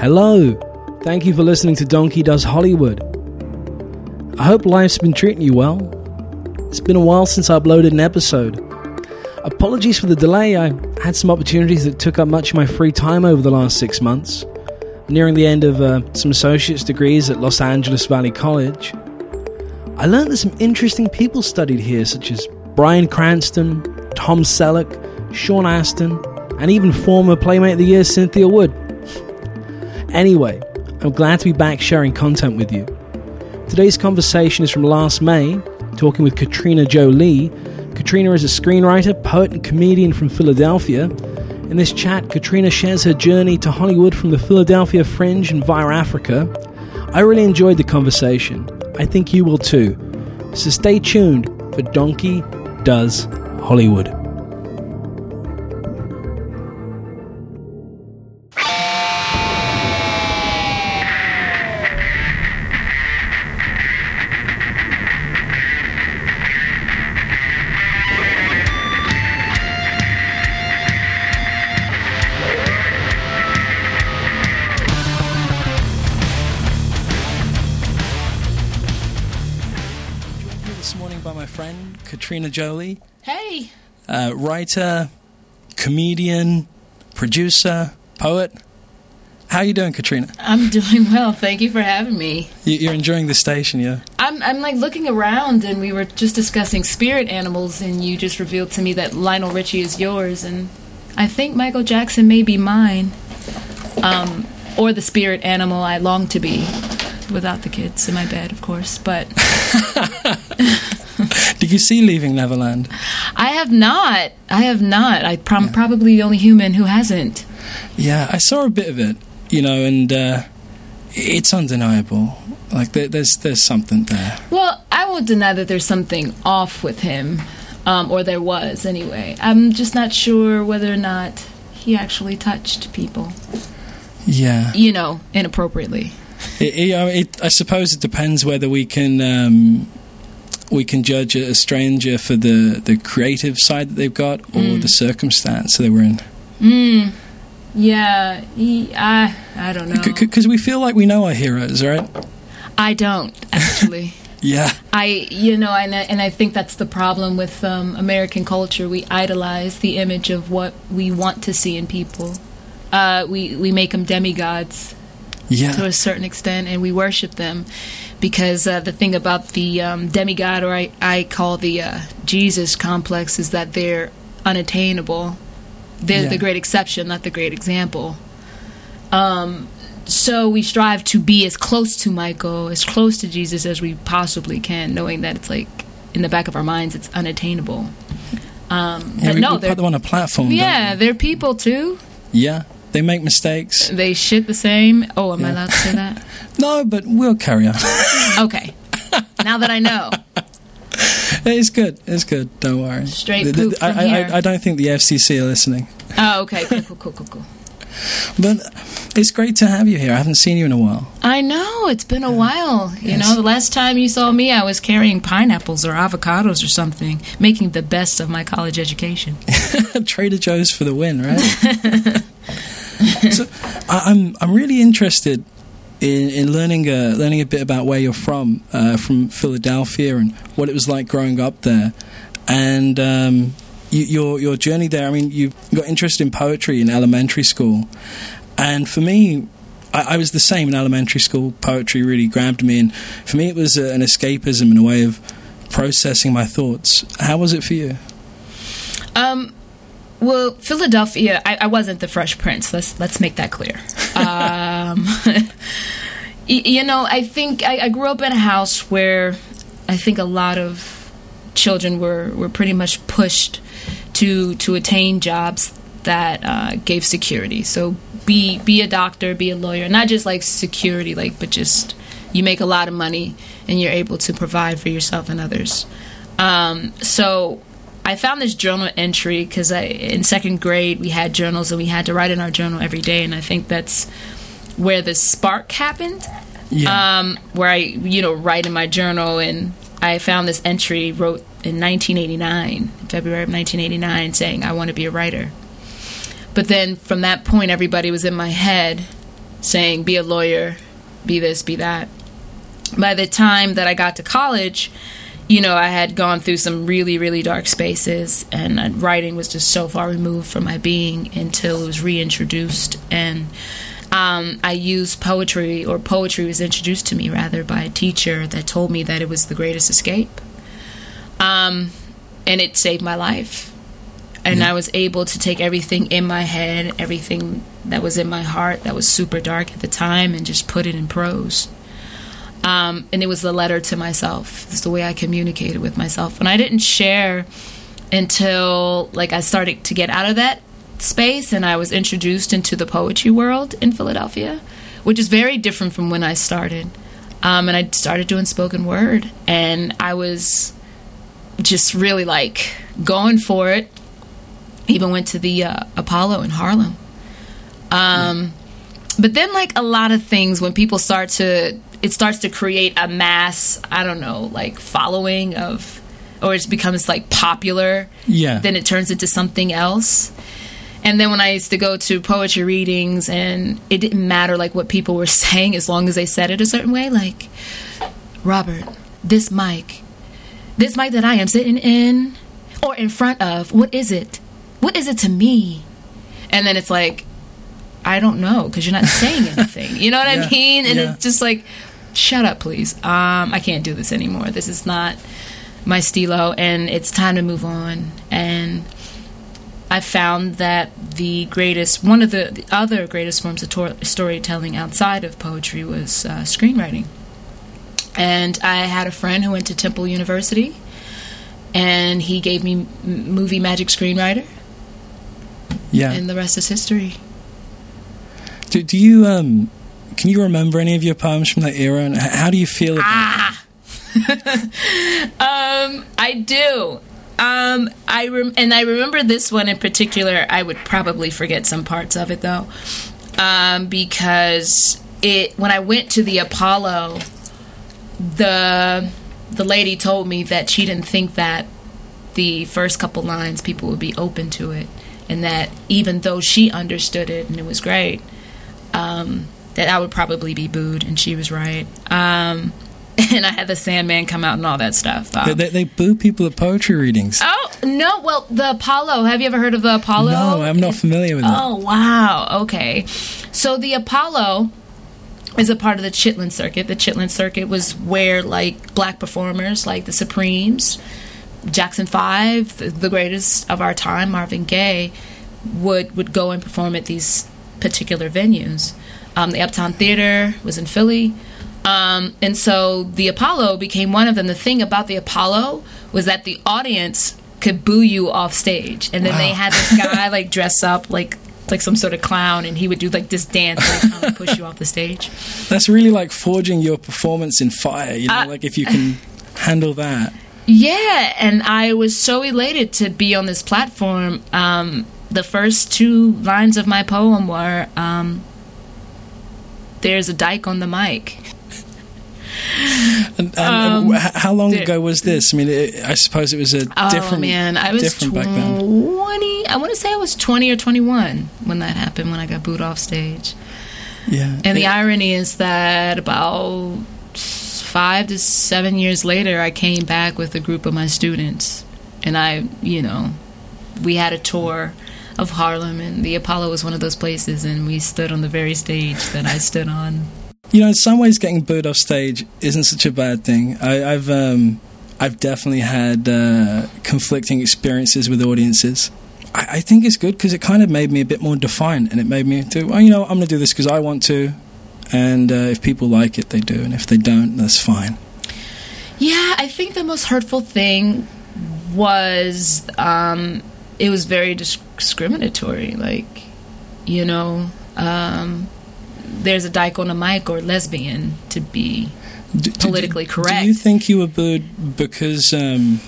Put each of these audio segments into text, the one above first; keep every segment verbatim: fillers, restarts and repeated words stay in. Hello. Thank you for listening to Donkey Does Hollywood. I hope life's been treating you well. It's been a while since I uploaded an episode. Apologies for the delay. I had some opportunities that took up much of my free time over the last six months. I'm nearing the end of uh, some associate's degrees at Los Angeles Valley College. I learned that some interesting people studied here, such as Bryan Cranston, Tom Selleck, Sean Astin, and even former Playmate of the Year Cynthia Wood. Anyway, I'm glad to be back sharing content with you. Today's conversation is from last May, talking with Katrina Jolie. Katrina is a screenwriter, poet, and comedian from Philadelphia. In this chat, Katrina shares her journey to Hollywood from the Philadelphia Fringe and via Africa. I really enjoyed the conversation. I think you will too. So stay tuned for Donkey Does Hollywood. Katrina Jolie. Hey! Uh, writer, comedian, producer, poet. How are you doing, Katrina? I'm doing well. Thank you for having me. You're enjoying the station, yeah? I'm, I'm like looking around, and we were just discussing spirit animals, and you just revealed to me that Lionel Richie is yours, and I think Michael Jackson may be mine. Um, or the spirit animal I long to be. Without the kids in my bed, of course, but... Did you see Leaving Neverland? I have not. I have not. I'm prom- yeah. probably the only human who hasn't. Yeah, I saw a bit of it, you know, and uh, it's undeniable. Like, there, there's there's something there. Well, I won't deny that there's something off with him, um, or there was, anyway. I'm just not sure whether or not he actually touched people. Yeah. You know, inappropriately. It, it, it, I suppose it depends whether we can... Um, we can judge a stranger for the, the creative side that they've got or mm. the circumstance they were in. Mm. Yeah, he, I, I don't know. Because c- we feel like we know our heroes, right? I don't, actually. Yeah. I, you know, and I, and I think that's the problem with um, American culture. We idolize the image of what we want to see in people. Uh, we, we make them demigods yeah. to a certain extent, and we worship them. Because uh, the thing about the um, demigod, or I, I call the uh, Jesus complex, is that they're unattainable. They're yeah. the great exception, not the great example. Um, so we strive to be as close to Michael, as close to Jesus as we possibly can, knowing that it's like, in the back of our minds, it's unattainable. Um, yeah, but we, no, we put them on a platform, yeah, they're people too. Yeah. They make mistakes. They shit the same. Oh, am yeah. I allowed to say that? No, but we'll carry on. Okay. Now that I know. It's good. It's good. Don't worry. Straight the, the, poop I, from I, here. I, I don't think the F C C are listening. Oh, okay. Cool, cool, cool, cool, cool. But it's great to have you here. I haven't seen you in a while. I know. It's been a yeah. while. You yes. know, the last time you saw me, I was carrying pineapples or avocados or something, making the best of my college education. Trader Joe's for the win, right? So I, I'm I'm really interested in, in learning uh, learning a bit about where you're from, uh, from Philadelphia, and what it was like growing up there, and um, you, your your journey there. I mean, you got interested in poetry in elementary school, and for me, I, I was the same in elementary school. Poetry really grabbed me, and for me, it was a, an escapism and a way of processing my thoughts. How was it for you? Um. Well, Philadelphia, I, I wasn't the Fresh Prince. Let's let's make that clear. Um, you know, I think I, I grew up in a house where I think a lot of children were, were pretty much pushed to to attain jobs that uh, gave security. So be be a doctor, be a lawyer, not just like security, like but just you make a lot of money and you're able to provide for yourself and others. Um, so. I found this journal entry because in second grade we had journals and we had to write in our journal every day, and I think that's where the spark happened. Yeah. Um, where I, you know, write in my journal, and I found this entry wrote in nineteen eighty-nine, February of nineteen eighty-nine, saying I want to be a writer. But then from that point, everybody was in my head saying, be a lawyer, be this, be that. By the time that I got to college, you know, I had gone through some really, really dark spaces, and writing was just so far removed from my being until it was reintroduced. And um, I used poetry, or poetry was introduced to me, rather, by a teacher that told me that it was the greatest escape. Um, and it saved my life. And I was able to take everything in my head, everything that was in my heart that was super dark at the time, and just put it in prose. Um, and it was the letter to myself. It's the way I communicated with myself. And I didn't share until, like, I started to get out of that space, and I was introduced into the poetry world in Philadelphia, which is very different from when I started. Um, and I started doing spoken word, and I was just really, like, going for it. Even went to the uh, Apollo in Harlem. Um, but then, like, a lot of things, when people start to... it starts to create a mass, I don't know, like, following of, or it becomes, like, popular. Yeah. Then it turns into something else. And then when I used to go to poetry readings, and it didn't matter, like, what people were saying, as long as they said it a certain way, like, Robert, this mic, this mic that I am sitting in or in front of, what is it? What is it to me? And then it's like, I don't know, because you're not saying anything. You know what yeah, I mean? And yeah. It's just like, shut up, please. Um, I can't do this anymore. This is not my stilo, and it's time to move on. And I found that the greatest, one of the, the other greatest forms of tor- storytelling outside of poetry was uh, screenwriting. And I had a friend who went to Temple University, and he gave me m- Movie Magic Screenwriter. Yeah. And the rest is history. Do, do you, um, can you remember any of your poems from that era, and how do you feel about ah. it? um, I do. Um, I rem- and I remember this one in particular. I would probably forget some parts of it, though, um, because it, when I went to the Apollo, the, the lady told me that she didn't think that the first couple lines people would be open to it, and that even though she understood it and it was great, Um, that I would probably be booed, and she was right. Um, and I had the Sandman come out and all that stuff. Um, they, they, they boo people at poetry readings. Oh, no. Well, the Apollo. Have you ever heard of the Apollo? No, I'm not familiar with it. Oh, wow. Okay. So the Apollo is a part of the Chitlin Circuit. The Chitlin Circuit was where, like, black performers like the Supremes, Jackson Five, the, the greatest of our time, Marvin Gaye, would, would go and perform at these particular venues. Um, the Uptown Theater was in Philly. Um, and so the Apollo became one of them. The thing about the Apollo was that the audience could boo you off stage. And then wow. they had this guy like dress up like like some sort of clown, and he would do like this dance like trying to push you off the stage. That's really like forging your performance in fire, you know, uh, like if you can handle that. Yeah, and I was so elated to be on this platform. Um The first two lines of my poem were, um, there's a dyke on the mic. and, um, um, how long there, ago was this? I mean, it, I suppose it was a oh different Oh, man. I was twenty. I want to say I was twenty or twenty-one when that happened, when I got booed off stage. Yeah. And it, the irony is that about five to seven years later, I came back with a group of my students. And I, you know, we had a tour of Harlem, and the Apollo was one of those places, and we stood on the very stage that I stood on. You know, in some ways, getting booed off stage isn't such a bad thing. I, I've um, I've definitely had uh, conflicting experiences with audiences. I, I think it's good because it kind of made me a bit more defined, and it made me do, well, you know, I'm going to do this because I want to, and uh, if people like it, they do, and if they don't, that's fine. Yeah, I think the most hurtful thing was... Um, It was very discriminatory, like, you know, um, there's a dyke on the mic, or lesbian, to be do, politically do, correct. Do you think you were booed because um,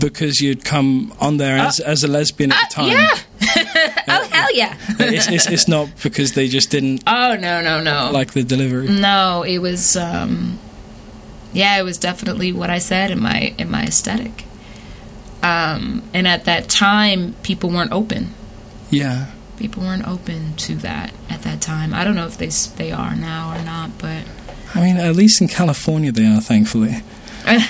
because you'd come on there uh, as, as a lesbian at uh, the time? Yeah. uh, oh, hell yeah. it's, it's, it's not because they just didn't oh, no, no, no. like the delivery. No, it was, um, yeah, it was definitely what I said in my in my aesthetic. Um, and at that time, people weren't open. Yeah. people weren't open to that at that time. I don't know if they they are now or not, but I mean, at least in California they are, thankfully.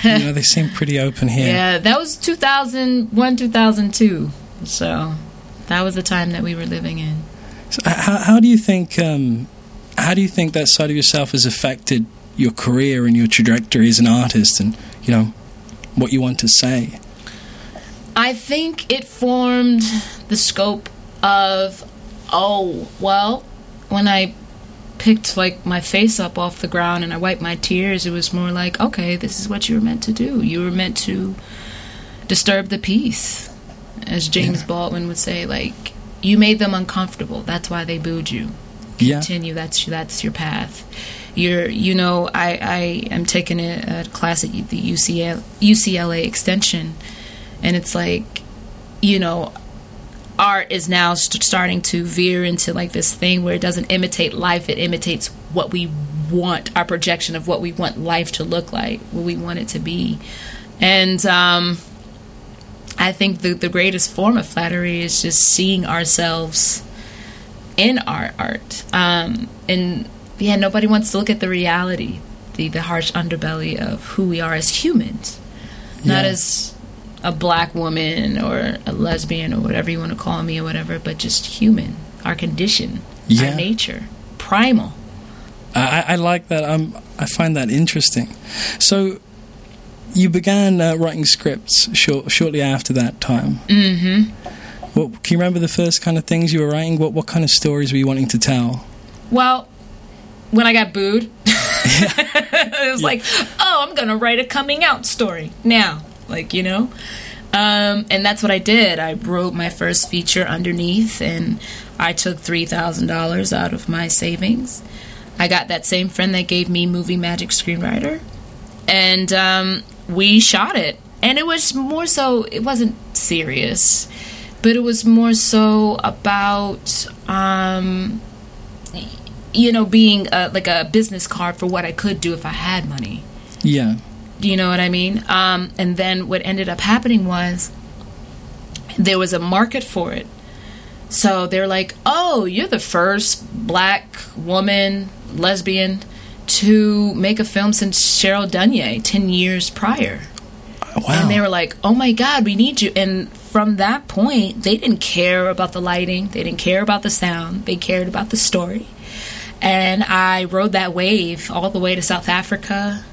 You know, they seem pretty open here. Yeah, that was two thousand one, two thousand two. So that was the time that we were living in. So how, how do you think um, how do you think that side of yourself has affected your career and your trajectory as an artist, and you know what you want to say? I think it formed the scope of, oh, well, when I picked like my face up off the ground and I wiped my tears, it was more like, okay, this is what you were meant to do. You were meant to disturb the peace, as James yeah. Baldwin would say. Like, you made them uncomfortable, that's why they booed you. Continue. Yeah. That's that's your path. You're, you know, I, I am taking a, a class at the U C L A, U C L A Extension, and it's like, you know, art is now st- starting to veer into like this thing where it doesn't imitate life, it imitates what we want, our projection of what we want life to look like, what we want it to be. And um, I think the, the greatest form of flattery is just seeing ourselves in our art. Um, and yeah, nobody wants to look at the reality, the, the harsh underbelly of who we are as humans, yeah. not as a black woman or a lesbian or whatever you want to call me or whatever, but just human, our condition, yeah. our nature, primal. I, I like that. I'm, I find that interesting. So you began uh, writing scripts short, shortly after that time. Mm-hmm. Well, can you remember the first kind of things you were writing? What, what kind of stories were you wanting to tell? Well, when I got booed, it was yeah. like, oh, I'm going to write a coming out story now. Like, you know, um, and that's what I did. I wrote my first feature, Underneath, and I took three thousand dollars out of my savings. I got that same friend that gave me Movie Magic Screenwriter, and um, we shot it. And it was more so, it wasn't serious, but it was more so about, um, you know, being a, like a business card for what I could do if I had money. Yeah. Do you know what I mean? Um, and then what ended up happening was there was a market for it. So they're like, oh, you're the first black woman, lesbian, to make a film since Cheryl Dunye ten years prior. Wow. And they were like, oh, my God, we need you. And from that point, they didn't care about the lighting. They didn't care about the sound. They cared about the story. And I rode that wave all the way to South Africa,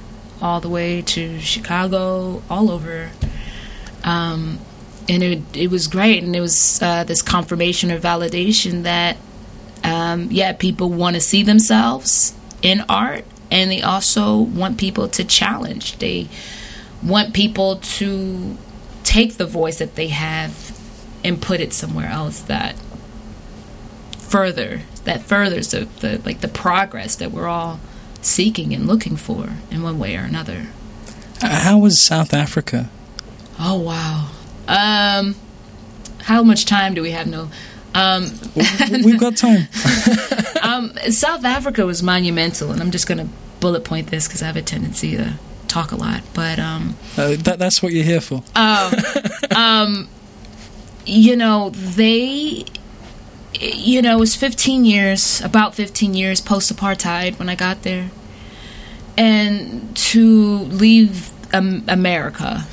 all the way to Chicago, all over. Um, and it it was great. And it was uh, this confirmation or validation that, um, yeah, people want to see themselves in art, and they also want people to challenge. They want people to take the voice that they have and put it somewhere else that further, that furthers the, the like the progress that we're all seeking and looking for in one way or another. How was South Africa? Oh, wow. Um, how much time do we have? No. Um, We've got time. um, South Africa was monumental, and I'm just going to bullet point this because I have a tendency to talk a lot. But um, uh, that, that's what you're here for. um, um, you know, they... You know, it was fifteen years, about fifteen years post-apartheid when I got there. And to leave um, America,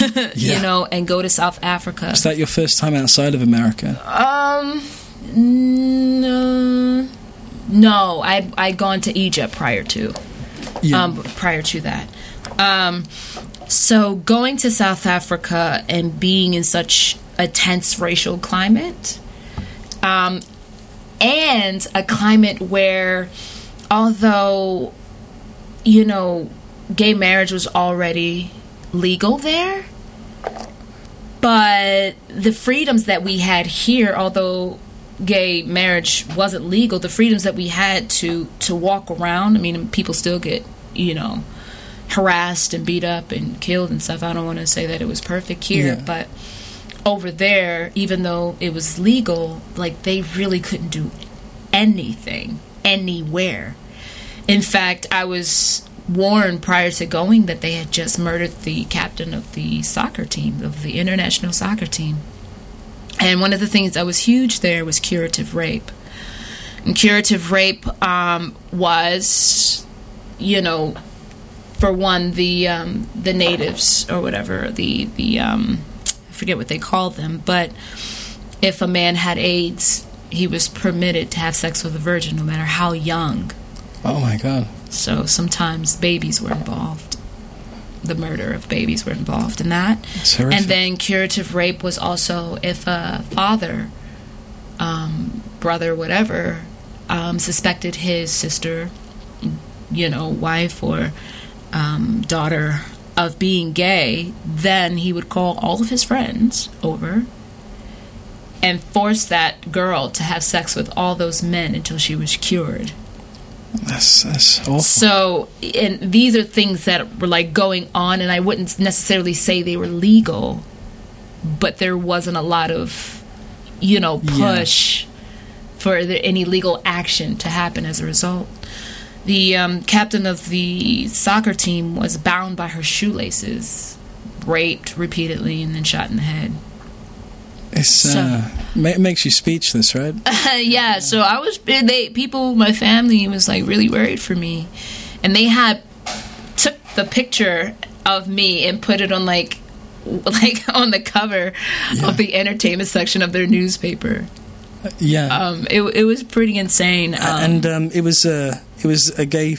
yeah. you know, and go to South Africa. Was that your first time outside of America? Um, no, no I, I'd gone to Egypt prior to, yeah. um, prior to that. Um, so going to South Africa and being in such a tense racial climate... Um, and a climate where, although, you know, gay marriage was already legal there, but the freedoms that we had here, although gay marriage wasn't legal, the freedoms that we had to, to walk around, I mean, people still get, you know, harassed and beat up and killed and stuff. I don't want to say that it was perfect here, yeah. but... Over there, even though it was legal, like, they really couldn't do anything, anywhere. In fact, I was warned prior to going that they had just murdered the captain of the soccer team, of the international soccer team. And one of the things that was huge there was curative rape. And curative rape um, was, you know, for one, the um, the natives or whatever, the, the um, I forget what they called them, but if a man had AIDS, he was permitted to have sex with a virgin, no matter how young. Oh, my God. So sometimes babies were involved. The murder of babies were involved in that. Seriously? And then curative rape was also if a father, um, brother, whatever, um, suspected his sister, you know, wife or um, daughter of being gay, then he would call all of his friends over and force that girl to have sex with all those men until she was cured. That's, that's awful. So, and these are things that were, like, going on, and I wouldn't necessarily say they were legal, but there wasn't a lot of, you know, push yeah. for the, any legal action to happen as a result. The um, captain of the soccer team was bound by her shoelaces, raped repeatedly, and then shot in the head. It's, so, uh, it makes you speechless, right? Uh, yeah, so I was, they, people, my family was like really worried for me. And they had, took the picture of me and put it on like, like on the cover yeah. of the entertainment section of their newspaper. Uh, yeah. Um, it, it was pretty insane. Um, and um, it was a, it was a gay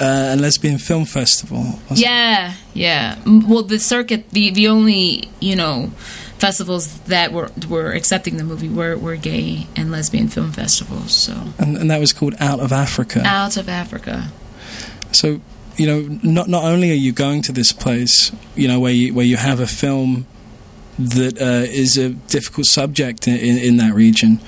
uh, and lesbian film festival, wasn't yeah, it? Yeah, yeah. Well, the circuit, the, the only, you know, festivals that were were accepting the movie were, were gay and lesbian film festivals. So and, and that was called Out of Africa. Out of Africa. So you know, not not only are you going to this place, you know, where you where you have a film that uh, is a difficult subject in, in, in that region,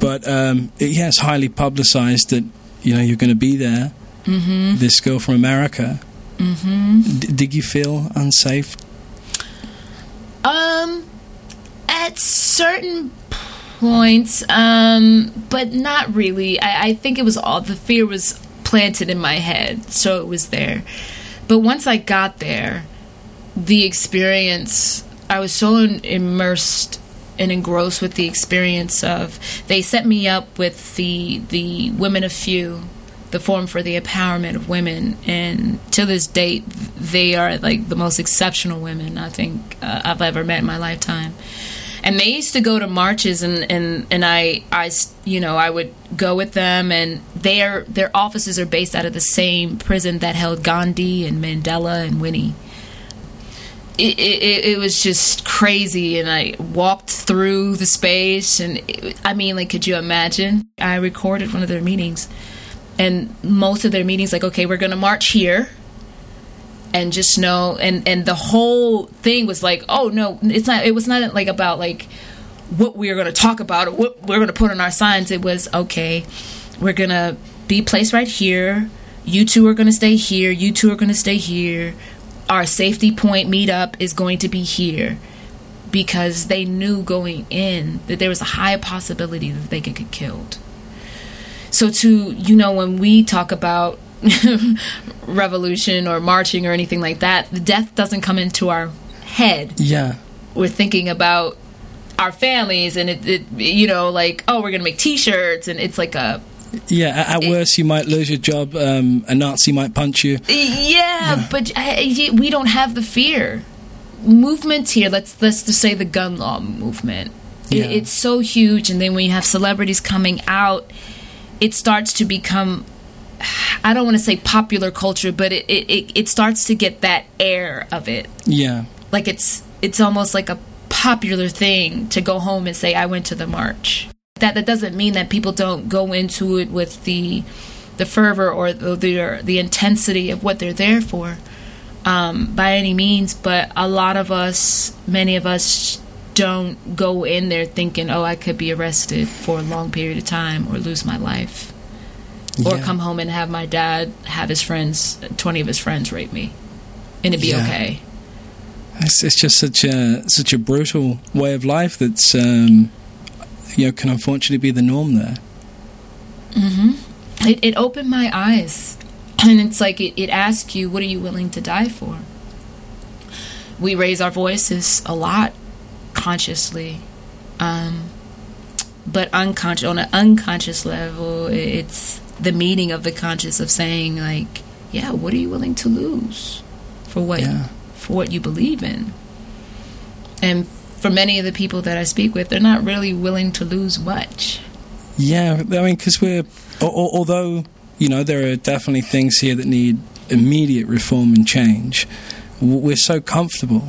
but um, it, yeah, it's highly publicized that you know you're going to be there. Mm-hmm. This girl from America. Mm-hmm. D- did you feel unsafe? Um, at certain points, um, but not really. I, I think it was all, the fear was planted in my head, so it was there. But once I got there, the experience, I was so immersed and engrossed with the experience of, they set me up with the, the Women of Few, the Forum for the Empowerment of Women, and to this date, they are like the most exceptional women I think uh, I've ever met in my lifetime. And they used to go to marches, and, and, and I, I, you know, I would go with them, and their their offices are based out of the same prison that held Gandhi and Mandela and Winnie. It, it, it was just crazy, and I walked through the space, and it, I mean, like, could you imagine? I recorded one of their meetings. And most of their meetings, like, okay, we're going to march here and just know. And, and the whole thing was like, oh, no, it's not. It was not like about like what we are going to talk about or what we're going to put on our signs. It was, okay, we're going to be placed right here. You two are going to stay here. You two are going to stay here. Our safety point meetup is going to be here, because they knew going in that there was a high possibility that they could get killed. So to, you know, when we talk about revolution or marching or anything like that, the death doesn't come into our head. Yeah. We're thinking about our families, and it, it you know, like, oh, we're going to make T-shirts, and it's like a... Yeah, at, at worst, it, you might lose your job, um, a Nazi might punch you. Yeah, yeah. But I, we don't have the fear. Movements here, let's, let's just say the gun law movement. Yeah. It, it's so huge, and then when you have celebrities coming out... It starts to become, I don't want to say popular culture, but it, it, it starts to get that air of it. Yeah. Like it's it's almost like a popular thing to go home and say, I went to the march. That that doesn't mean that people don't go into it with the the fervor or the the, the intensity of what they're there for um, by any means. But a lot of us, many of us, don't go in there thinking, oh, I could be arrested for a long period of time or lose my life. Yeah. Or come home and have my dad have his friends, twenty of his friends rape me, and it'd be yeah. okay. It's, it's just such a such a brutal way of life that's, um, you know, can unfortunately be the norm there. Mm-hmm. It, it opened my eyes. And it's like it, it asks you, what are you willing to die for? We raise our voices a lot. Consciously, Um, but unconscious, on an unconscious level, it's the meaning of the conscious of saying, like, yeah, what are you willing to lose for what yeah. for what you believe in? And for many of the people that I speak with, they're not really willing to lose much. Yeah, I mean, because we're, although, you know, there are definitely things here that need immediate reform and change, we're so comfortable.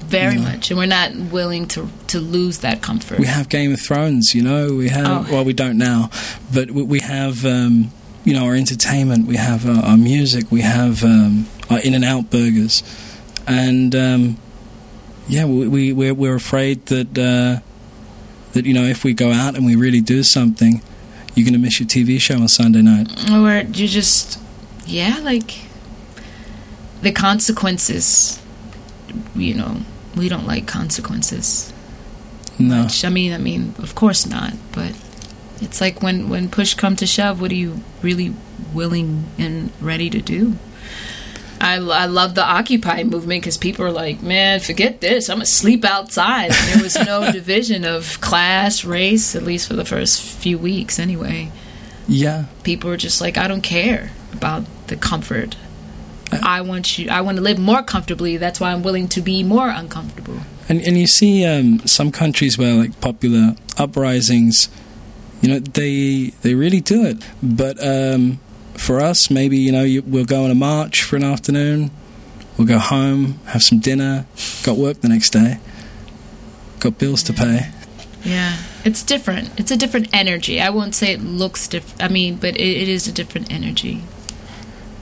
Very you know. much, and we're not willing to to lose that comfort. We have Game of Thrones, you know. We have oh. well, we don't now, but we have um, you know, our entertainment. We have our, our music. We have um, our In-N-Out burgers, and um, yeah, we, we we're, we're afraid that uh, that you know, if we go out and we really do something, you're going to miss your T V show on Sunday night, or you just yeah, like the consequences, you know. We don't like consequences. No. Which, I mean, I mean, of course not. But it's like when, when push come to shove, what are you really willing and ready to do? I, I love the Occupy movement because people are like, man, forget this. I'm going to sleep outside. And there was no division of class, race, at least for the first few weeks anyway. Yeah. People were just like, I don't care about the comfort. I want you. I want to live more comfortably. That's why I'm willing to be more uncomfortable. And and you see um, some countries where, like, popular uprisings, you know, they they really do it. But um, for us, maybe, you know, you, we'll go on a march for an afternoon. We'll go home, have some dinner. Got work the next day. Got bills to pay. Yeah, it's different. It's a different energy. I won't say it looks different. I mean, but it, it is a different energy.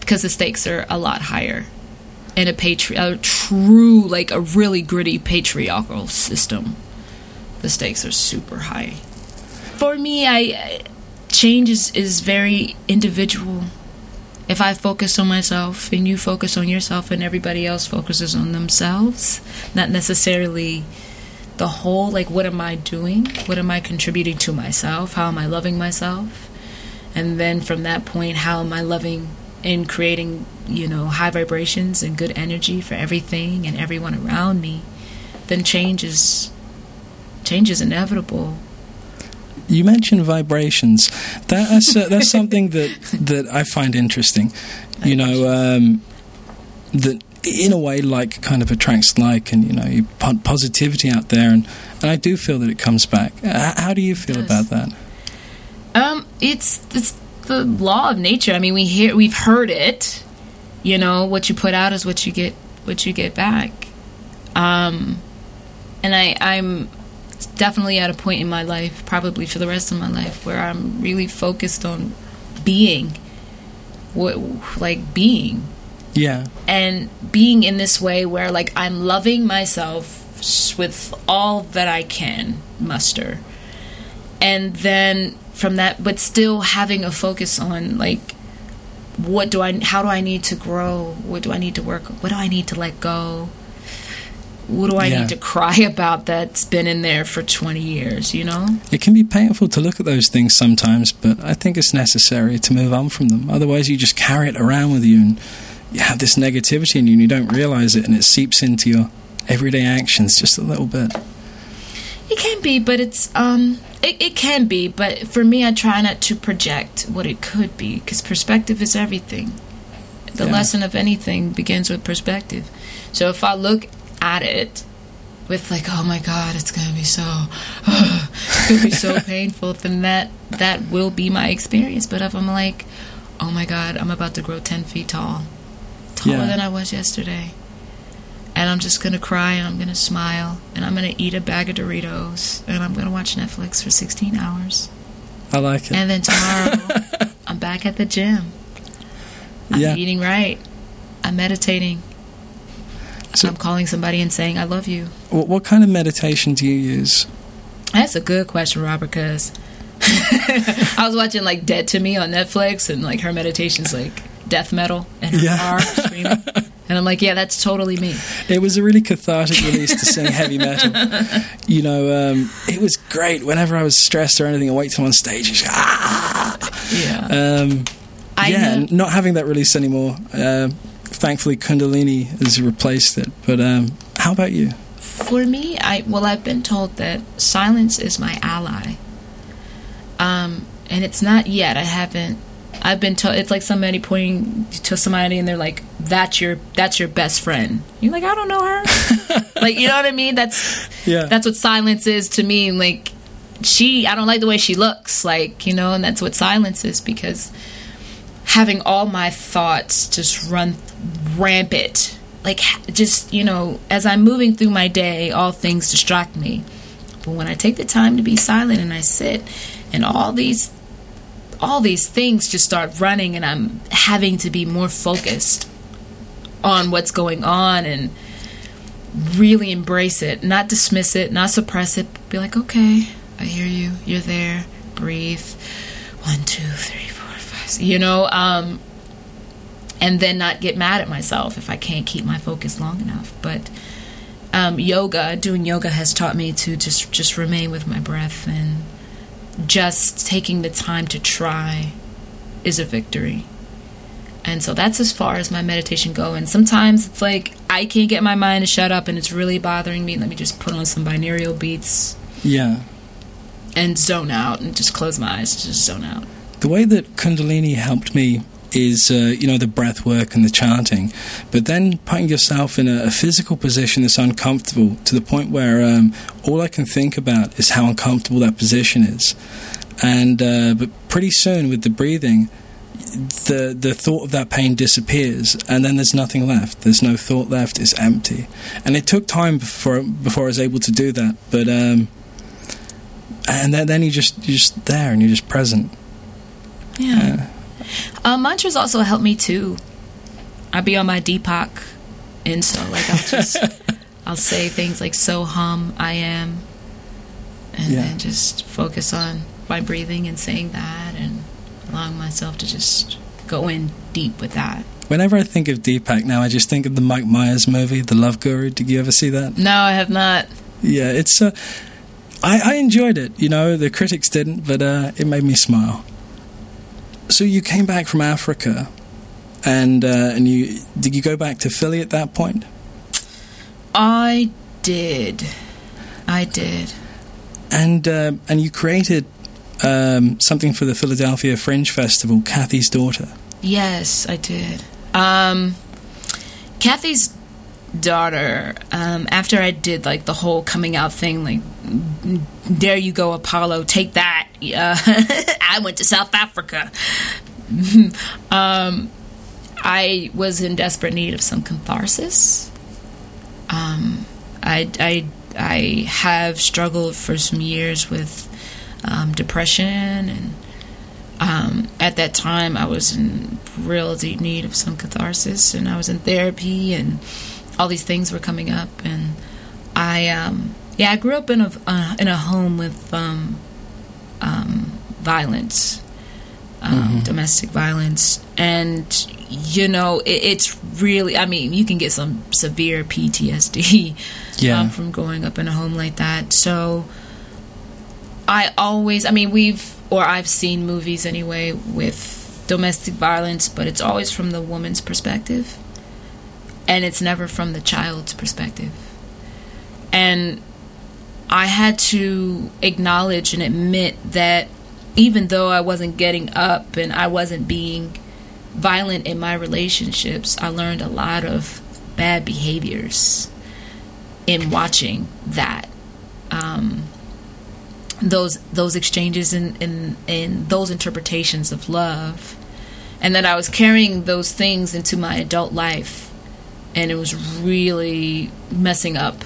Because the stakes are a lot higher in a, patri- a true, like a really gritty patriarchal system. The stakes are super high. For me, I change is, is very individual. If I focus on myself and you focus on yourself and everybody else focuses on themselves, not necessarily the whole, like, what am I doing? What am I contributing to myself? How am I loving myself? And then from that point, how am I loving in creating, you know, high vibrations and good energy for everything and everyone around me, then change is, change is inevitable. You mentioned vibrations. That, that's, uh, that's something that, that I find interesting. You know, um, that in a way, like, kind of attracts like, and, you know, you put positivity out there, and, and I do feel that it comes back. How, how do you feel yes. about that? Um, it's it's. The law of nature. I mean, we hear, we've heard it. You know, what you put out is what you get. What you get back. Um, and I, I'm definitely at a point in my life, probably for the rest of my life, where I'm really focused on being. What, like being. Yeah. And being in this way where, like, I'm loving myself with all that I can muster, and then. From that, but still having a focus on, like, what do I, how do I need to grow? What do I need to work on? What do I need to let go? What do I yeah. need to cry about that's been in there for twenty years, you know? It can be painful to look at those things sometimes, but I think it's necessary to move on from them. Otherwise, you just carry it around with you and you have this negativity in you and you don't realize it, and it seeps into your everyday actions just a little bit. It can be, but it's, um, it, it can be, but for me, I try not to project what it could be, because perspective is everything. The yeah. lesson of anything begins with perspective. So if I look at it with, like, oh my God, it's going to be so, oh, it's going to be so painful, then that, that will be my experience. But if I'm like, oh my God, I'm about to grow ten feet tall, taller yeah. than I was yesterday. And I'm just going to cry, and I'm going to smile, and I'm going to eat a bag of Doritos, and I'm going to watch Netflix for sixteen hours. I like it. And then tomorrow, I'm back at the gym. I'm yeah. eating right. I'm meditating. So I'm calling somebody and saying, I love you. What, what kind of meditation do you use? That's a good question, Robert, because I was watching, like, Dead to Me on Netflix, and, like, her meditation's, like, death metal, and her yeah. arms screaming. And I'm like, yeah, that's totally me. It was a really cathartic release to sing heavy metal. You know, um, it was great. Whenever I was stressed or anything, I wait till I'm on stage. Just, ah! Yeah. Um, I yeah, know. Not having that release anymore. Uh, thankfully, Kundalini has replaced it. But um, how about you? For me, I well, I've been told that silence is my ally. Um, and it's not yet. I haven't. I've been told it's like somebody pointing to somebody, and they're like, "That's your that's your best friend." You're like, "I don't know her." Like, you know what I mean? That's yeah. That's what silence is to me. Like, she, I don't like the way she looks. Like, you know, and that's what silence is, because having all my thoughts just run rampant. Like, just, you know, as I'm moving through my day, all things distract me. But when I take the time to be silent and I sit, and all these all these things just start running, and I'm having to be more focused on what's going on and really embrace it, not dismiss it, not suppress it, but be like, okay, I hear you, you're there, breathe, one, two, three, four, five, six, you know, um, and then not get mad at myself if I can't keep my focus long enough. But um, yoga, doing yoga has taught me to just, just remain with my breath, and just taking the time to try is a victory. And so that's as far as my meditation go. And sometimes it's like I can't get my mind to shut up and it's really bothering me. Let me just put on some binaural beats. Yeah. And zone out and just close my eyes, just zone out. The way that Kundalini helped me is, uh, you know, the breath work and the chanting, but then putting yourself in a, a physical position that's uncomfortable to the point where um, all I can think about is how uncomfortable that position is. And uh, but pretty soon with the breathing, the the thought of that pain disappears, and then there's nothing left. There's no thought left. It's empty. And it took time before before I was able to do that. But um, and then then you just you're just there and you're just present. Yeah. Uh, Uh, mantras also help me too. I be on my Deepak, and so like I'll just I'll say things like "so hum I am," and yeah. then just focus on my breathing and saying that, and allowing myself to just go in deep with that. Whenever I think of Deepak now, I just think of the Mike Myers movie, The Love Guru. Did you ever see that? No, I have not. Yeah, it's. Uh, I I enjoyed it. You know, the critics didn't, but uh, it made me smile. So you came back from Africa, and uh, and you did you go back to Philly at that point? I did, I did. And uh, and you created um, something for the Philadelphia Fringe Festival, Kathy's Daughter. Yes, I did. Um, Kathy's Daughter. Um, after I did like the whole coming out thing, like there you go, Apollo, take that. Yeah, I went to South Africa. um, I was in desperate need of some catharsis. Um, I, I, I have struggled for some years with um, depression, and um, at that time I was in real deep need of some catharsis, and I was in therapy, and all these things were coming up, and I, um, yeah, I grew up in a uh, in a home with. Um, Um, violence, um, mm-hmm. domestic violence, and you know it, it's really. I mean, you can get some severe P T S D yeah. um, from growing up in a home like that. So I always, I mean, we've or I've seen movies anyway with domestic violence, but it's always from the woman's perspective, and it's never from the child's perspective, and. I had to acknowledge and admit that even though I wasn't getting up and I wasn't being violent in my relationships, I learned a lot of bad behaviors in watching that. Um, those those exchanges and in, in, in those interpretations of love, and that I was carrying those things into my adult life, and it was really messing up.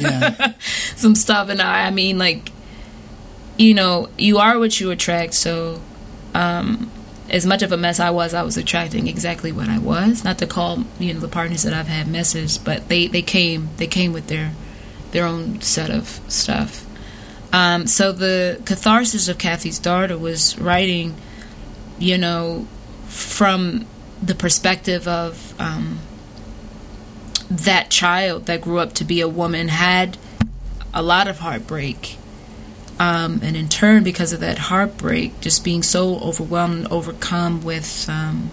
yeah. Some stuff, and I, I mean, like, you know, you are what you attract. So, um, as much of a mess I was, I was attracting exactly what I was. Not to call, you know, the partners that I've had messes, but they, they came, they came with their their own set of stuff. Um, so the catharsis of Kathy's Daughter was writing, you know, from the perspective of. Um, That child that grew up to be a woman had a lot of heartbreak, um, and in turn, because of that heartbreak, just being so overwhelmed and overcome with um,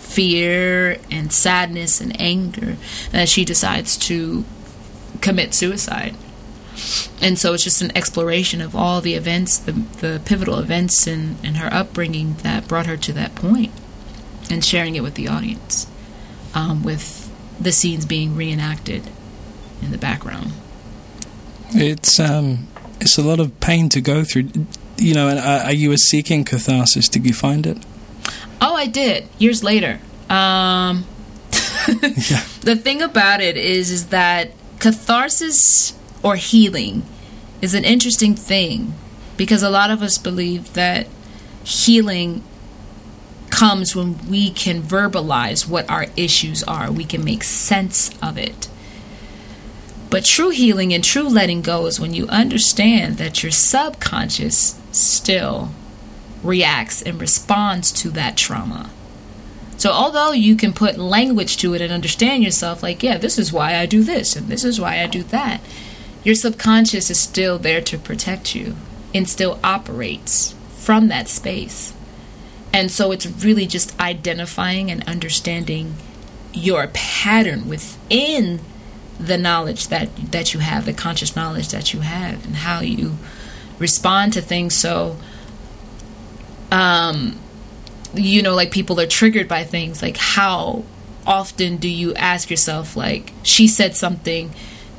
fear and sadness and anger, that she decides to commit suicide. And so it's just an exploration of all the events, the the pivotal events in, in her upbringing that brought her to that point, and sharing it with the audience, um, with the scenes being reenacted in the background. It's um, it's a lot of pain to go through, you know. And are you were seeking catharsis? Did you find it? Oh, I did. Years later. Um, yeah. The thing about it is, is that catharsis, or healing, is an interesting thing, because a lot of us believe that healing comes when we can verbalize what our issues are. We can make sense of it. But true healing and true letting go is when you understand that your subconscious still reacts and responds to that trauma. So although you can put language to it and understand yourself, like, yeah, this is why I do this and this is why I do that, your subconscious is still there to protect you and still operates from that space. And so it's really just identifying and understanding your pattern within the knowledge that, that you have, the conscious knowledge that you have, and how you respond to things. So, um, you know, like, people are triggered by things. Like, how often do you ask yourself, like, she said something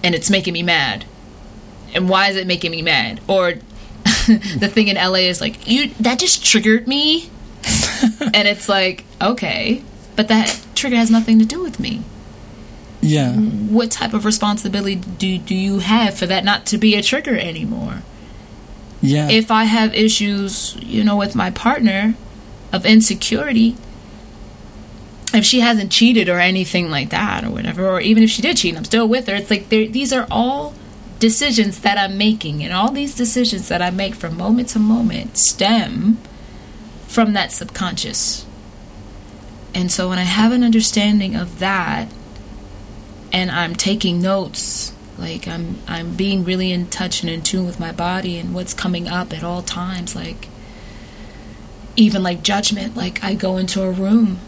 and it's making me mad, and why is it making me mad? Or the thing in L A is like, you that just triggered me. And it's like, okay, but that trigger has nothing to do with me. Yeah. What type of responsibility do do you have for that not to be a trigger anymore? Yeah. If I have issues, you know, with my partner of insecurity, if she hasn't cheated or anything like that or whatever, or even if she did cheat and I'm still with her, it's like, these are all decisions that I'm making, and all these decisions that I make from moment to moment stem from that subconscious. And so when I have an understanding of that, and I'm taking notes, like, I'm I'm being really in touch and in tune with my body and what's coming up at all times, like, even like judgment, like, I go into a room.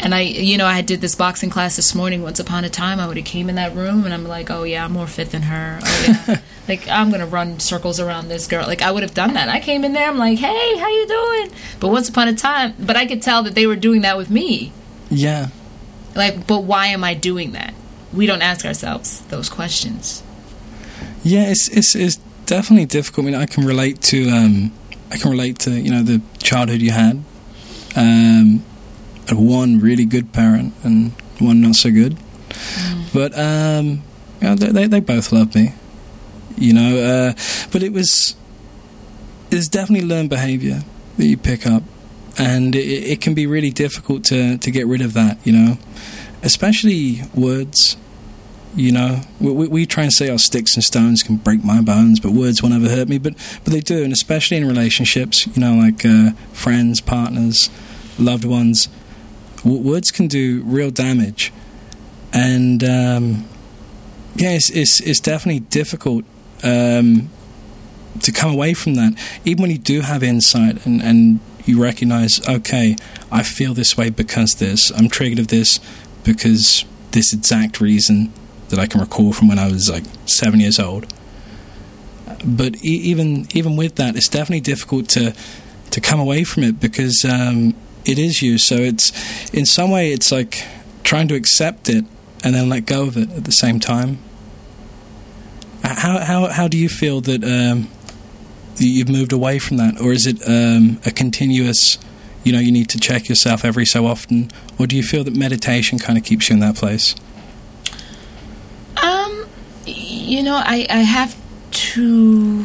And I, you know, I did this boxing class this morning. Once upon a time, I would have came in that room and I'm like, oh, yeah, I'm more fit than her. Oh, yeah. Like, I'm going to run circles around this girl. Like, I would have done that. I came in there, I'm like, hey, how you doing? But once upon a time, but I could tell that they were doing that with me. Yeah. Like, but why am I doing that? We don't ask ourselves those questions. Yeah, it's it's, it's definitely difficult. I mean, I can relate to, um, I can relate to, you know, the childhood you had. Um... one really good parent and one not so good. Mm. But um you know, they, they both loved me, you know. Uh but it was it's definitely learned behavior that you pick up, and it, it can be really difficult to to get rid of that, you know, especially words. You know, we, we try and say, oh, sticks and stones can break my bones, but words will never hurt me. But but they do, and especially in relationships, you know, like uh friends, partners, loved ones. Words can do real damage, and um, yeah, it's, it's it's definitely difficult um, to come away from that. Even when you do have insight and, and you recognize, okay, I feel this way because this, I'm triggered of this because this exact reason that I can recall from when I was like seven years old. But e- even even with that, it's definitely difficult to to come away from it, because. Um, It is you, so it's in some way it's like trying to accept it and then let go of it at the same time. How how how do you feel that um, you've moved away from that, or is it um, a continuous? You know, you need to check yourself every so often, or do you feel that meditation kind of keeps you in that place? Um, you know, I I have to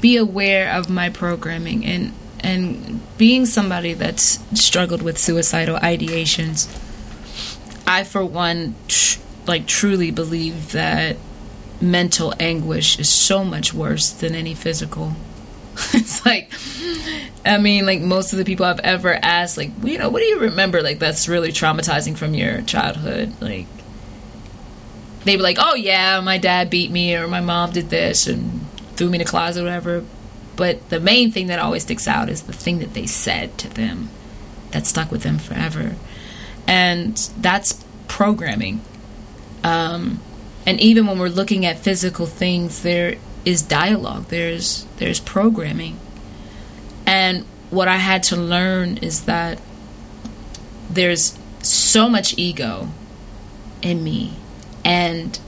be aware of my programming. And. And being somebody that's struggled with suicidal ideations, I, for one, tr- like truly believe that mental anguish is so much worse than any physical. It's like, I mean, like most of the people I've ever asked, like, you know, what do you remember? Like, that's really traumatizing from your childhood. Like, they'd be like, oh, yeah, my dad beat me, or my mom did this and threw me in a closet or whatever. But the main thing that always sticks out is the thing that they said to them that stuck with them forever. And that's programming. Um, And even when we're looking at physical things, there is dialogue, there's there's programming. And what I had to learn is that there's so much ego in me, and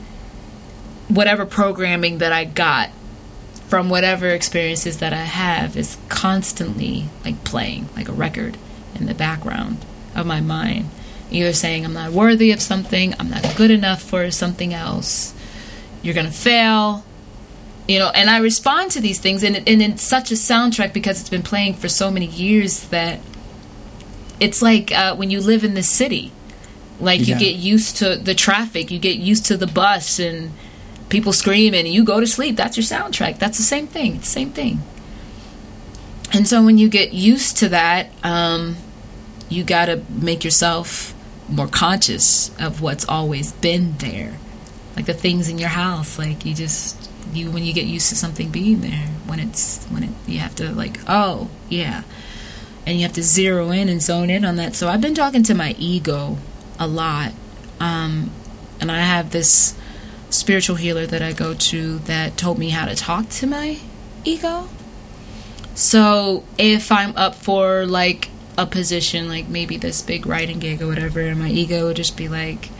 whatever programming that I got from whatever experiences that I have is constantly like playing like a record in the background of my mind, either saying I'm not worthy of something, I'm not good enough for something else, you're gonna fail, you know. And I respond to these things, and, and it's such a soundtrack because it's been playing for so many years that it's like uh, when you live in the city, like yeah. you get used to the traffic, you get used to the bus and people screaming, and you go to sleep. That's your soundtrack. That's the same thing. It's the same thing. And so when you get used to that, um, you got to make yourself more conscious of what's always been there. Like the things in your house, like you just, you when you get used to something being there, when it's, when it, you have to like, oh, yeah. And you have to zero in and zone in on that. So I've been talking to my ego a lot. Um, and I have this spiritual healer that I go to that told me how to talk to my ego. So if I'm up for like a position, like maybe this big writing gig or whatever, and my ego would just be like,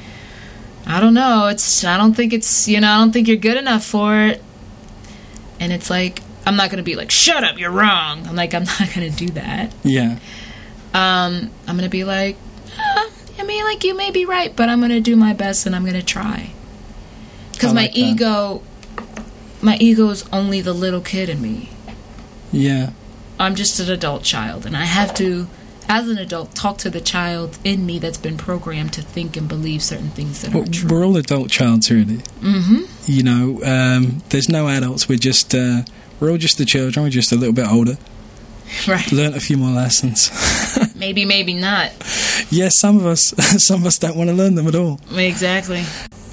I don't know, it's, I don't think it's, you know, I don't think you're good enough for it. And it's like, I'm not going to be like, shut up, you're wrong. I'm like, I'm not going to do that. Yeah. Um, I'm going to be like, ah, I mean, like, you may be right, but I'm going to do my best and I'm going to try. Because like my ego, that. my ego is only the little kid in me. Yeah. I'm just an adult child, and I have to, as an adult, talk to the child in me that's been programmed to think and believe certain things that well, are true. We're all adult childs, really. Mm-hmm. You know, um, there's no adults. We're just... Uh, We're all just the children. We're just a little bit older. Right. Learn a few more lessons. Maybe, maybe not. Yes, yeah, some of us, some of us don't want to learn them at all. Exactly.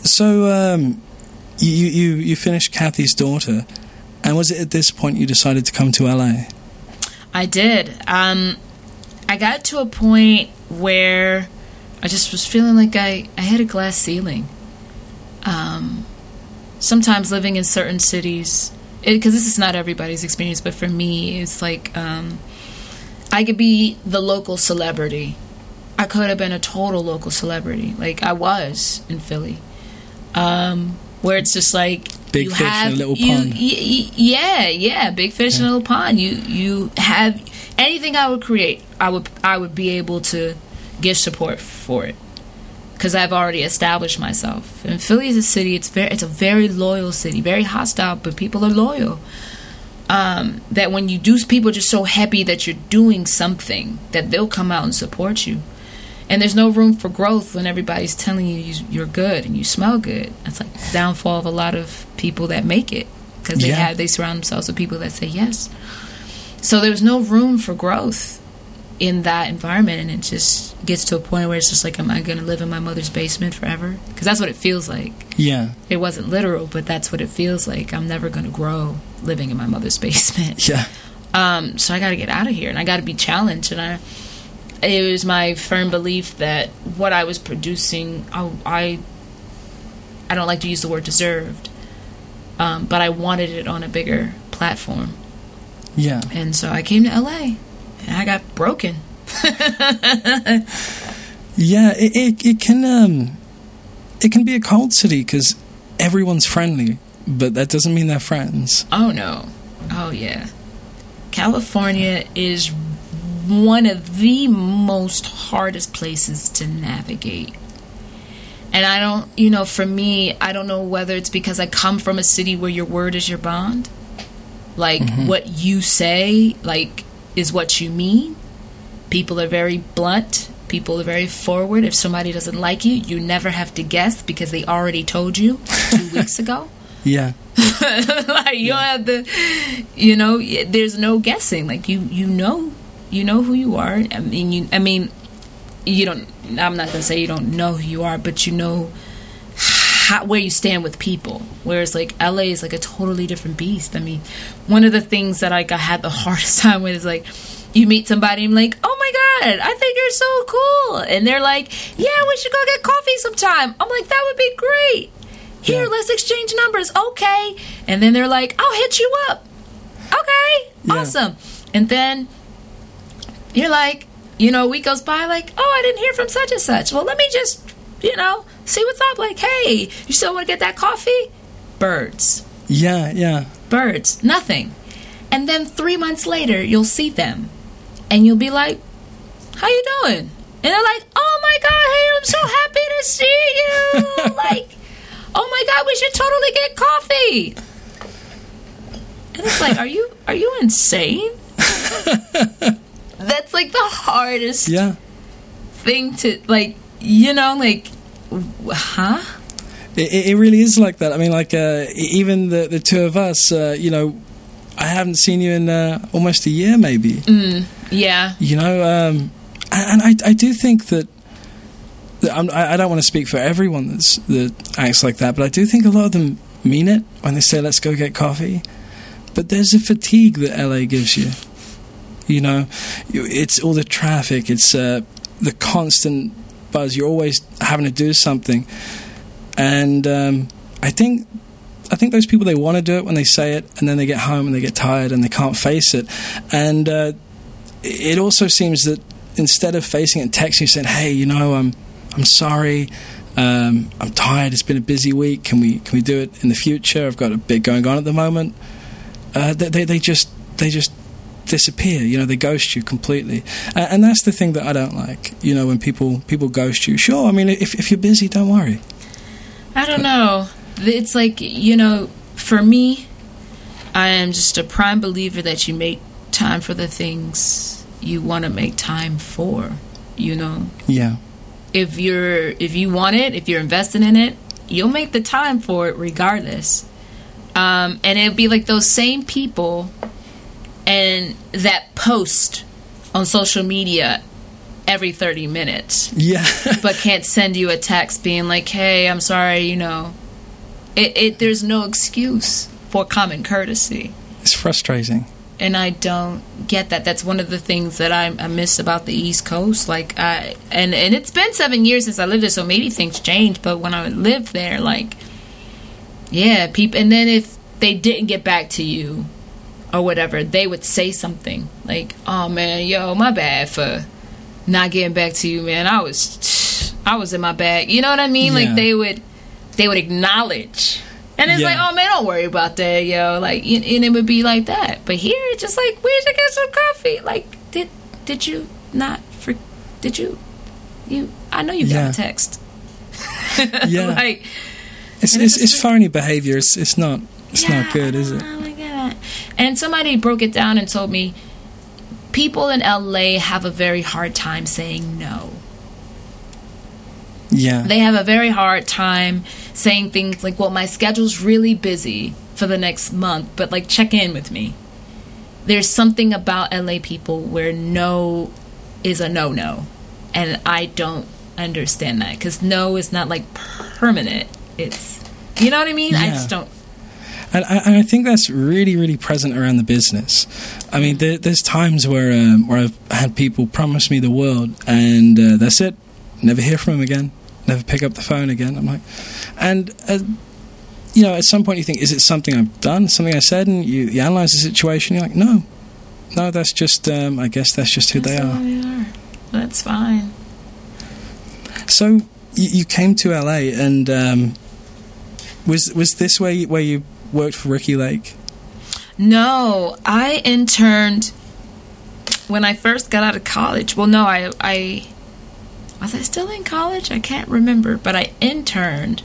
So, um, you you you finished Kathy's Daughter, and was it at this point you decided to come to L A? I did. Um, I got to a point where I just was feeling like I I had a glass ceiling. Um, sometimes living in certain cities. Because this is not everybody's experience, but for me, it's like um, I could be the local celebrity. I could have been a total local celebrity, like I was in Philly, um, where it's just like big fish in a little pond. You, yeah, yeah, big fish in yeah. a little pond. You you have anything I would create, I would I would be able to give support for it because I've already established myself. And Philly is a city, it's very, it's a very loyal city, very hostile, but people are loyal. Um, that when you do, people are just so happy that you're doing something that they'll come out and support you. And there's no room for growth when everybody's telling you you're good and you smell good. That's like the downfall of a lot of people that make it because they, yeah. have, they surround themselves with people that say yes. So there's no room for growth in that environment, and it just gets to a point where it's just like, am I going to live in my mother's basement forever? Because that's what it feels like. Yeah. It wasn't literal, but that's what it feels like. I'm never going to grow living in my mother's basement. Yeah. Um, so I got to get out of here, and I got to be challenged. And I, it was my firm belief that what I was producing, I, I, I don't like to use the word deserved, um, but I wanted it on a bigger platform. Yeah. And so I came to L A, and I got broken. Yeah, it, it it can um, it can be a cold city because everyone's friendly, but that doesn't mean they're friends. Oh no, oh yeah, California is one of the most hardest places to navigate, and I don't, you know, for me, I don't know whether it's because I come from a city where your word is your bond, like mm-hmm. what you say, like. Is what you mean. People are very blunt. People are very forward. If somebody doesn't like you, you never have to guess because they already told you two weeks ago. Yeah. Like you yeah. don't have to, you know, there's no guessing. Like you, you know, you know who you are. I mean, you, I mean, you don't, I'm not going to say you don't know who you are, but you know how, where you stand with people. Whereas like L A is like a totally different beast. I mean, one of the things that like I had the hardest time with is like you meet somebody and I'm like, oh my god, I think you're so cool, and they're like, yeah, we should go get coffee sometime. I'm like, that would be great. Here, yeah. let's exchange numbers. Okay. And then they're like, I'll hit you up. Okay. Yeah. Awesome. And then you're like, you know, a week goes by like, oh, I didn't hear from such and such. Well, let me just, you know, see what's up. Like, hey, you still want to get that coffee? Birds. Yeah, yeah. Birds. Nothing. And then three months later, you'll see them. And you'll be like, how you doing? And they're like, oh, my God, hey, I'm so happy to see you. Like, oh, my God, we should totally get coffee. And it's like, are you are you insane? That's, like, the hardest yeah. thing to, like, you know, like, huh? It, it really is like that. I mean, like, uh, even the, the two of us, uh, you know, I haven't seen you in uh, almost a year, maybe. Mm, yeah. You know, um, and, and I, I do think that, that I'm, I don't want to speak for everyone that's, that acts like that, but I do think a lot of them mean it when they say, let's go get coffee. But there's a fatigue that L A gives you. You know, it's all the traffic, it's uh, the constant buzz. You're always having to do something. And um, I think... I think those people, they want to do it when they say it, and then they get home and they get tired and they can't face it. And uh, it also seems that instead of facing it and texting you saying, hey, you know, I'm I'm sorry, um, I'm tired, it's been a busy week, can we can we do it in the future? I've got a bit going on at the moment. Uh, they, they just they just disappear, you know, they ghost you completely. And, and that's the thing that I don't like, you know, when people, people ghost you. Sure, I mean, if, if you're busy, don't worry. I don't but, know. It's like, you know, for me, I am just a prime believer that you make time for the things you want to make time for, you know? Yeah. If you're, if you want it, if you're invested in it, you'll make the time for it regardless. Um, and it'll be like those same people and that post on social media every thirty minutes. Yeah. But can't send you a text being like, hey, I'm sorry, you know. It, it, there's no excuse for common courtesy. It's frustrating. And I don't get that. That's one of the things that I, I miss about the East Coast. Like I, and, and it's been seven years since I lived there, so maybe things changed. But when I lived there, like, yeah, people. And then if they didn't get back to you or whatever, they would say something. Like, oh, man, yo, my bad for not getting back to you, man. I was I was in my bag. You know what I mean? Yeah. Like, they would... they would acknowledge. And it's yeah. like, oh, man, don't worry about that, yo. Like, and, and it would be like that. But here, it's just like, we should get some coffee. Like, did did you not, for, did you, you, I know you got yeah. a text. yeah. Like, it's it's, it's phony behavior. It's it's not, it's yeah, not good, is it? Oh, my God. And somebody broke it down and told me, people in L A have a very hard time saying no. Yeah. They have a very hard time saying things like, well, my schedule's really busy for the next month, but, like, check in with me. There's something about L A people where no is a no-no, and I don't understand that, because no is not, like, permanent. It's, you know what I mean? Yeah. I just don't. And I, and I think that's really, really present around the business. I mean, there, there's times where, um, where I've had people promise me the world, and uh, that's it. Never hear from him again. Never pick up the phone again. I'm like, and uh, you know, at some point you think, is it something I've done, something I said? And you, you analyze the situation. You're like, no, no, that's just. Um, I guess that's just who that's they are. They are. That's fine. So you, you came to L A, and um, was was this where you, where you worked for Ricky Lake? No, I interned when I first got out of college. Well, no, I I. Was I still in college? I can't remember. But I interned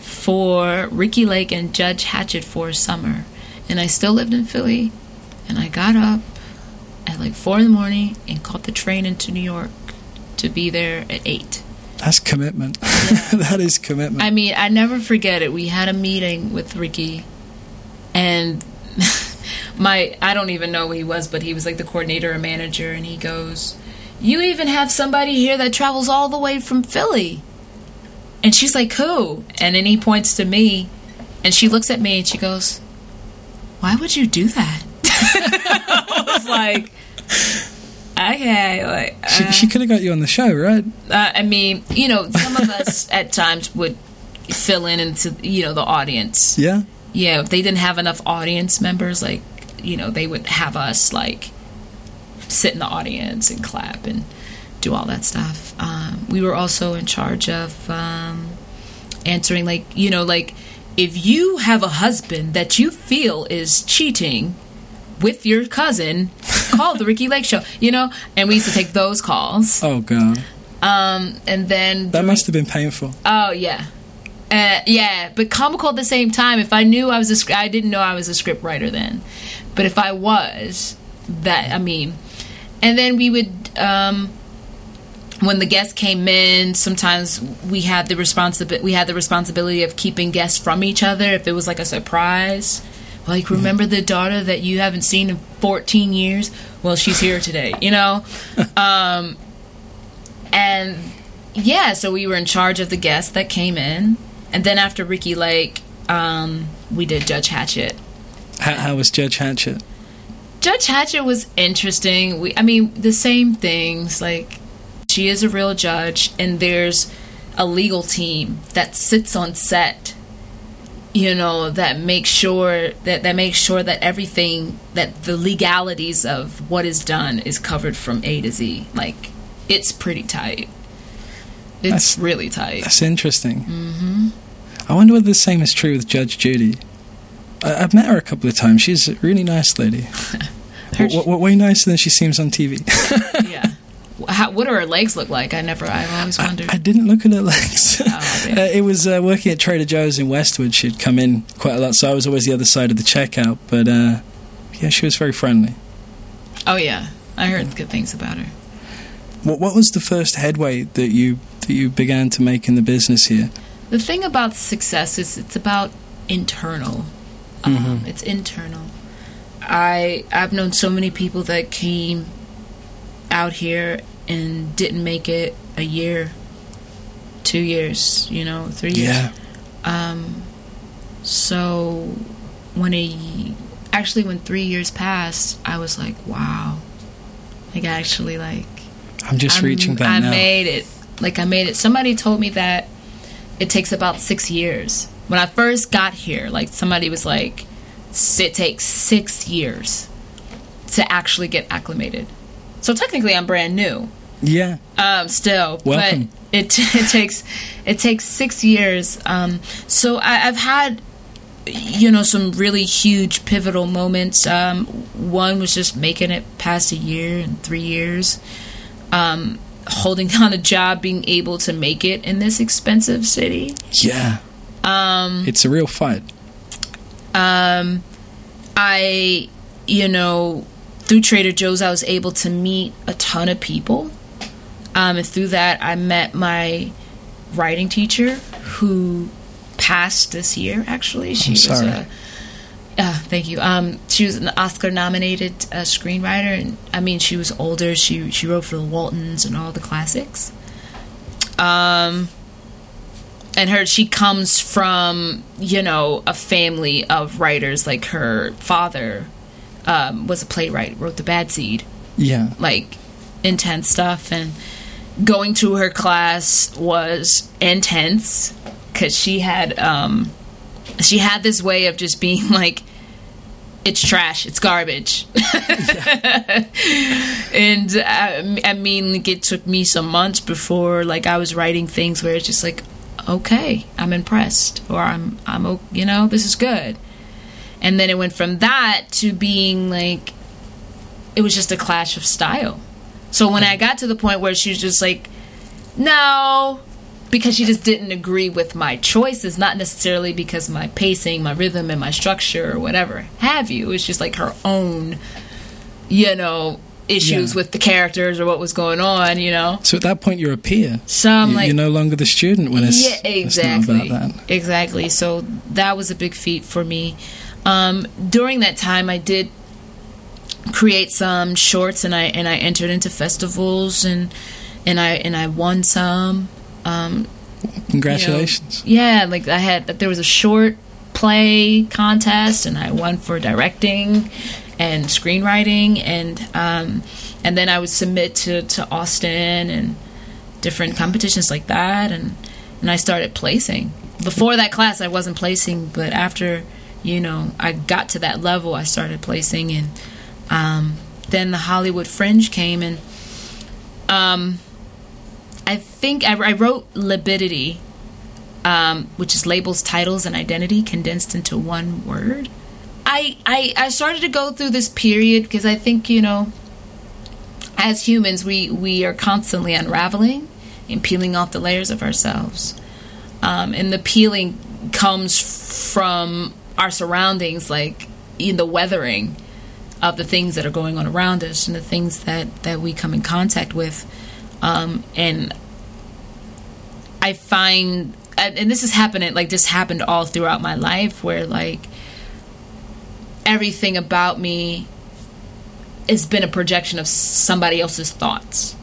for Ricky Lake and Judge Hatchett for a summer. And I still lived in Philly. And I got up at like four in the morning and caught the train into New York to be there at eight. That's commitment. Yeah. That is commitment. I mean, I never forget it. We had a meeting with Ricky. And my, I don't even know who he was, but he was like the coordinator or manager. And he goes... you even have somebody here that travels all the way from Philly. And she's like, who? And then he points to me, and she looks at me, and she goes, why would you do that? I was like, okay. Like, uh, she, she could have got you on the show, right? Uh, I mean, you know, some of us at times would fill in into, you know, the audience. Yeah. Yeah, if they didn't have enough audience members, like, you know, they would have us, like, sit in the audience and clap and do all that stuff. Um, we were also in charge of um, answering, like, you know, like, if you have a husband that you feel is cheating with your cousin, call the Ricky Lake Show, you know? And we used to take those calls. Oh, God. Um, and then... That must have been painful. Oh, yeah. Uh, yeah, but comical at the same time. If I knew I was a... I didn't know I was a script writer then. But if I was, that... I mean... And then we would... Um, when the guests came in, sometimes we had the responsi- we had the responsibility of keeping guests from each other if it was like a surprise. Like, remember the daughter that you haven't seen in fourteen years? Well, she's here today, you know? Um, and, yeah, so we were in charge of the guests that came in. And then after Ricky Lake, um, we did Judge Hatchett. How, how was Judge Hatchett? Judge Hatchett was interesting. We, I mean, the same things. Like, she is a real judge, and there's a legal team that sits on set, you know, that makes sure that that makes sure that everything, that the legalities of what is done is covered from A to Z. Like, it's pretty tight. It's that's, really tight. That's interesting. Mm-hmm. I wonder whether the same is true with Judge Judy. I, I've met her a couple of times. She's a really nice lady. w- w- way nicer than she seems on T V. Yeah. How, what do her legs look like? I never, I've always wondered. I, I didn't look at her legs. Oh, yeah. uh, it was uh, working at Trader Joe's in Westwood. She'd come in quite a lot, so I was always the other side of the checkout. But uh, yeah, she was very friendly. Oh yeah, I heard yeah. good things about her. What, what was the first headway that you that you began to make in the business here? The thing about success is it's about internal. Um, mm-hmm. It's internal. I I've known so many people that came out here and didn't make it a year, two years, you know, three years. Yeah. Um, so when a actually when three years passed, I was like, wow, like I actually like I'm just I'm, reaching that I now. made it. Like I made it. Somebody told me that it takes about six years. When I first got here, like somebody was like, it takes six years to actually get acclimated. So technically, I'm brand new. Yeah. Um, still, welcome. But it, it takes it takes six years. Um, so I, I've had, you know, some really huge pivotal moments. Um, one was just making it past a year and three years, um, holding down a job, being able to make it in this expensive city. Yeah. Um, it's a real fight. Um, I, you know. Through Trader Joe's, I was able to meet a ton of people. Um, and through that, I met my writing teacher who passed this year, actually. She I'm sorry. Was a, uh, thank you. Um, she was an Oscar-nominated uh, screenwriter. And I mean, she was older. She she wrote for The Waltons and all the classics. Um, and her she comes from, you know, a family of writers like her father, Um, was a playwright, wrote The Bad Seed. Yeah. Like, intense stuff. And going to her class was intense because she had um, she had this way of just being like, it's trash, it's garbage. Yeah. And, I, I mean, like, it took me some months before, like, I was writing things where it's just like, okay, I'm impressed. Or, I'm, I'm, you know, this is good. And then it went from that to being like, it was just a clash of style. So when I got to the point where she was just like, no, because she just didn't agree with my choices, not necessarily because my pacing, my rhythm, and my structure or whatever have you. It was just like her own, you know, issues yeah. with the characters or what was going on, you know. So at that point, you're a peer. So I'm you, like, you're no longer the student when it's, yeah, exactly, it's not about that. Exactly. So that was a big feat for me. Um, during that time, I did create some shorts, and I and I entered into festivals, and and I and I won some. Um, Congratulations! You know, yeah, like I had, there was a short play contest, and I won for directing and screenwriting, and um, and then I would submit to, to Austin and different competitions like that, and and I started placing. before that class, I wasn't placing, but after, you know, I got to that level, I started placing. And um, then the Hollywood Fringe came, and um, I think I, I wrote Libidity, um, which is labels, titles, and identity condensed into one word. I, I, I started to go through this period because I think, you know, as humans, we, we are constantly unraveling and peeling off the layers of ourselves. Um, and the peeling comes from our surroundings, like in the weathering of the things that are going on around us and the things that, that we come in contact with. Um, and I find, and this is happening, like this happened all throughout my life, where like everything about me has been a projection of somebody else's thoughts.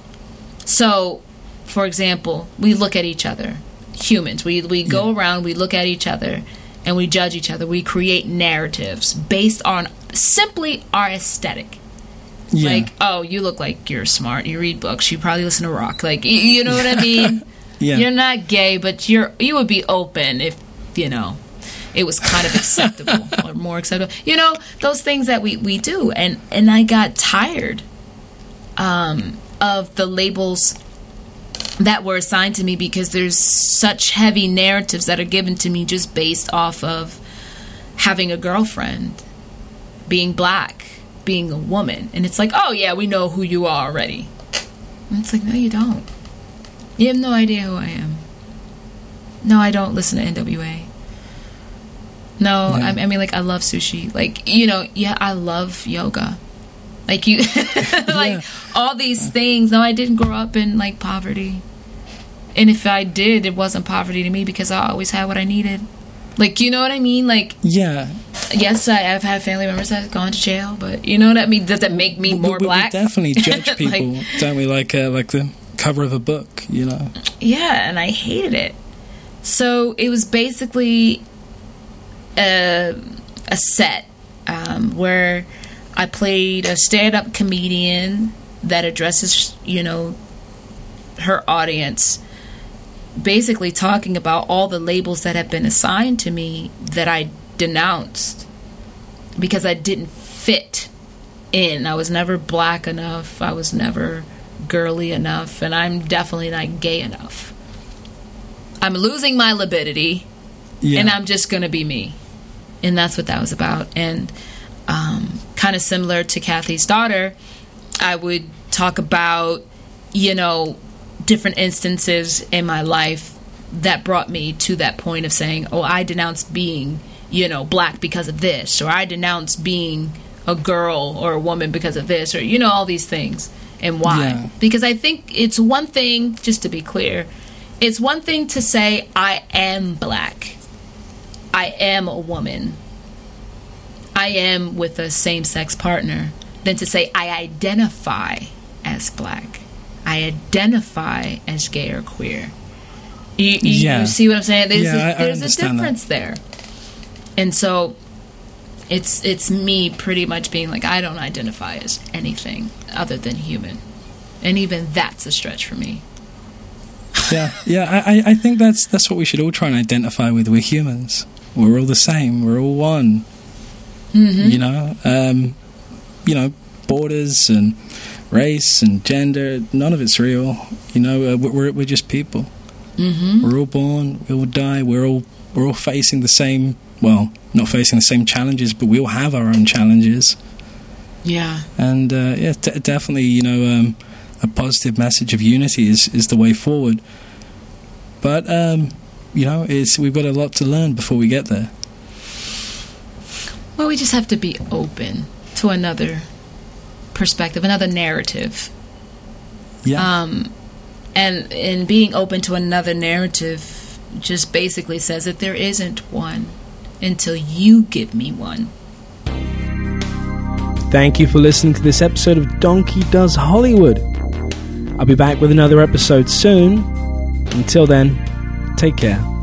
So, for example, we look at each other. Humans, we we go around, we look at each other, and we judge each other. We create narratives based on simply our aesthetic. Yeah. Like, oh, you look like you're smart. You read books. You probably listen to rock. Like, you know what I mean? Yeah. You're not gay, but you're you would be open if, you know, it was kind of acceptable or more acceptable. You know, those things that we, we do. And, and I got tired um, of the labels that were assigned to me, because there's such heavy narratives that are given to me just based off of having a girlfriend, being black, being a woman. And it's like, oh yeah, we know who you are already. And it's like, no, you don't. You have no idea who I am. No, I don't listen to N W A. No, yeah. I, I mean, like, I love sushi. Like, you know, yeah, I love yoga. Like, you, like, yeah. all these things. No, I didn't grow up in, like, poverty. And if I did, it wasn't poverty to me, because I always had what I needed. Like, you know what I mean? Like, yeah. Yes, I, I've had family members that have gone to jail, but you know what I mean? Does that make me more we, we, black? We definitely judge people, like, don't we? Like, uh, like the cover of a book, you know? Yeah, and I hated it. So it was basically a, a set um, where I played a stand-up comedian that addresses, you know, her audience, basically talking about all the labels that have been assigned to me that I denounced because I didn't fit in. I was never black enough. I was never girly enough. And I'm definitely not gay enough. I'm losing my libidity, yeah. and I'm just going to be me. And that's what that was about. And Um, kind of similar to Kathy's Daughter, I would talk about, you know, different instances in my life that brought me to that point of saying, oh, I denounce being, you know, black because of this, or I denounce being a girl or a woman because of this, or, you know, all these things, and why. Yeah. Because I think it's one thing, just to be clear, it's one thing to say, I am black, I am a woman, I am with a same-sex partner, than to say I identify as black, I identify as gay or queer. You, you, yeah. you see what I'm saying? There's, yeah, a, there's a difference that. there. And so it's it's me pretty much being like, I don't identify as anything other than human. And even that's a stretch for me. Yeah, yeah. I, I think that's that's what we should all try and identify with. We're humans. We're all the same. We're all one. Mm-hmm. You know, um, you know, borders and race and gender, none of it's real. You know, uh, we're we're just people. Mm-hmm. We're all born, we all die, we're all we're all facing the same. Well, not facing the same challenges, but we all have our own challenges. Yeah. And uh, yeah, d- definitely, you know, um, a positive message of unity is, is the way forward. But um, you know, it's we've got a lot to learn before we get there. Well, we just have to be open to another perspective, another narrative. Yeah. Um, and in being open to another narrative just basically says that there isn't one until you give me one. Thank you for listening to this episode of Donkey Does Hollywood. I'll be back with another episode soon. Until then, take care.